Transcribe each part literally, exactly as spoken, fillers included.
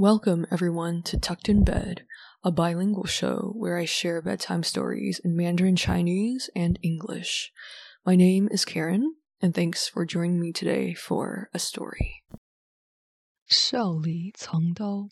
Welcome, everyone, to Tucked in Bed, a bilingual show where I share bedtime stories in Mandarin Chinese and English. My name is Karen, and thanks for joining me today for a story. 少李藏刀。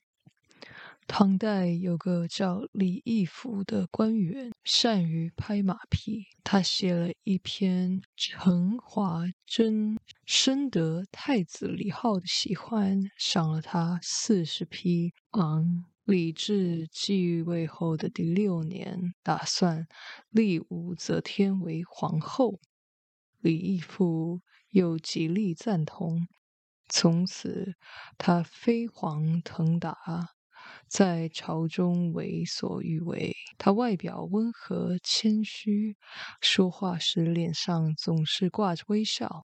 唐代有个叫李义夫的官员，善于拍马屁。他写了一篇《成华真深得太子李浩的喜欢》，赏了他四十匹昂。 李治继位后的第六年，打算立武则天为皇后。李义夫又极力赞同，从此他飞黄腾达。 在朝中为所欲为，他外表温和谦虚，说话时脸上总是挂着微笑，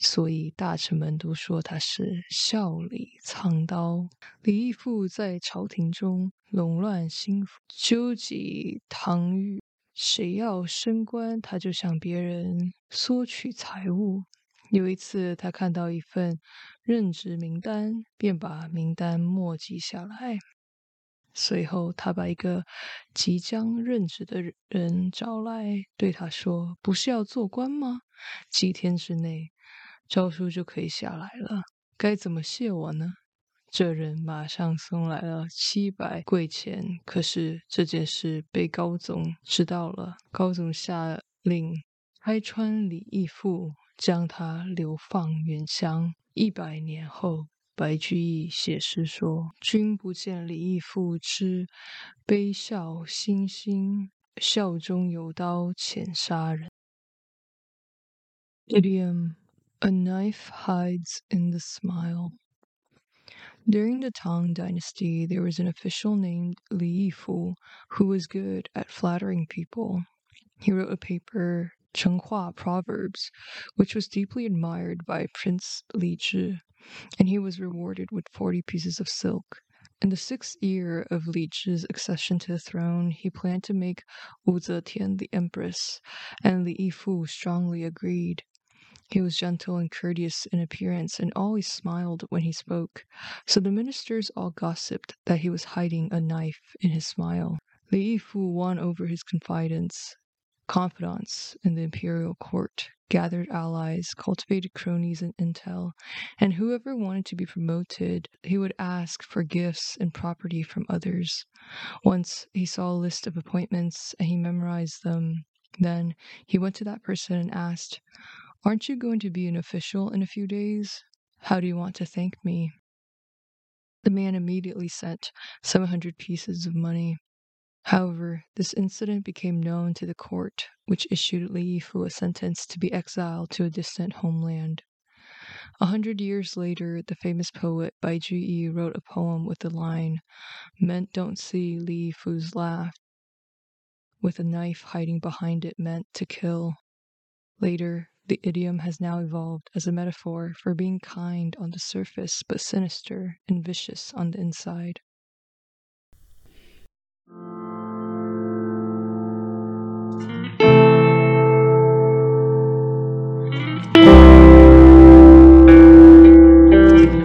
所以大臣们都说他是笑里藏刀。李义父在朝廷中垄断心腹，纠集唐御，谁要升官他就向别人索取财物。 有一次他看到一份任职名单，便把名单默记下来。 随后他把一个即将任职的人招来，对他说：“不是要做官吗？几天之内招书就可以下来了，该怎么谢我呢？”这人马上送来了七百贵钱，可是这件事被高宗知道了，高宗下令开川李义父，将他流放原乡。 白居易写诗说：“君不见李义父之悲笑欣欣，笑中有刀遣杀人。” Idiom, a knife hides in the smile. During the Tang dynasty, there was an official named Li Yifu who was good at flattering people. He wrote a paper, Chenghua Proverbs, which was deeply admired by Prince Li Zhi, and he was rewarded with forty pieces of silk. In the sixth year of Li Zhi's accession to the throne, he planned to make Wu Zetian the empress, and Li Yifu strongly agreed. He was gentle and courteous in appearance and always smiled when he spoke, so the ministers all gossiped that he was hiding a knife in his smile. Li Yifu won over his confidants. Confidants in the imperial court, gathered allies, cultivated cronies and intel, and whoever wanted to be promoted, he would ask for gifts and property from others. Once he saw a list of appointments and he memorized them. Then he went to that person and asked, "Aren't you going to be an official in a few days? How do you want to thank me?" The man immediately sent seven hundred pieces of money. However, this incident became known to the court, which issued Li Yifu a sentence to be exiled to a distant homeland. A hundred years later, the famous poet Bai Juyi wrote a poem with the line, "Men don't see Li Yifu's laugh," with a knife hiding behind it meant to kill. Later, the idiom has now evolved as a metaphor for being kind on the surface but sinister and vicious on the inside.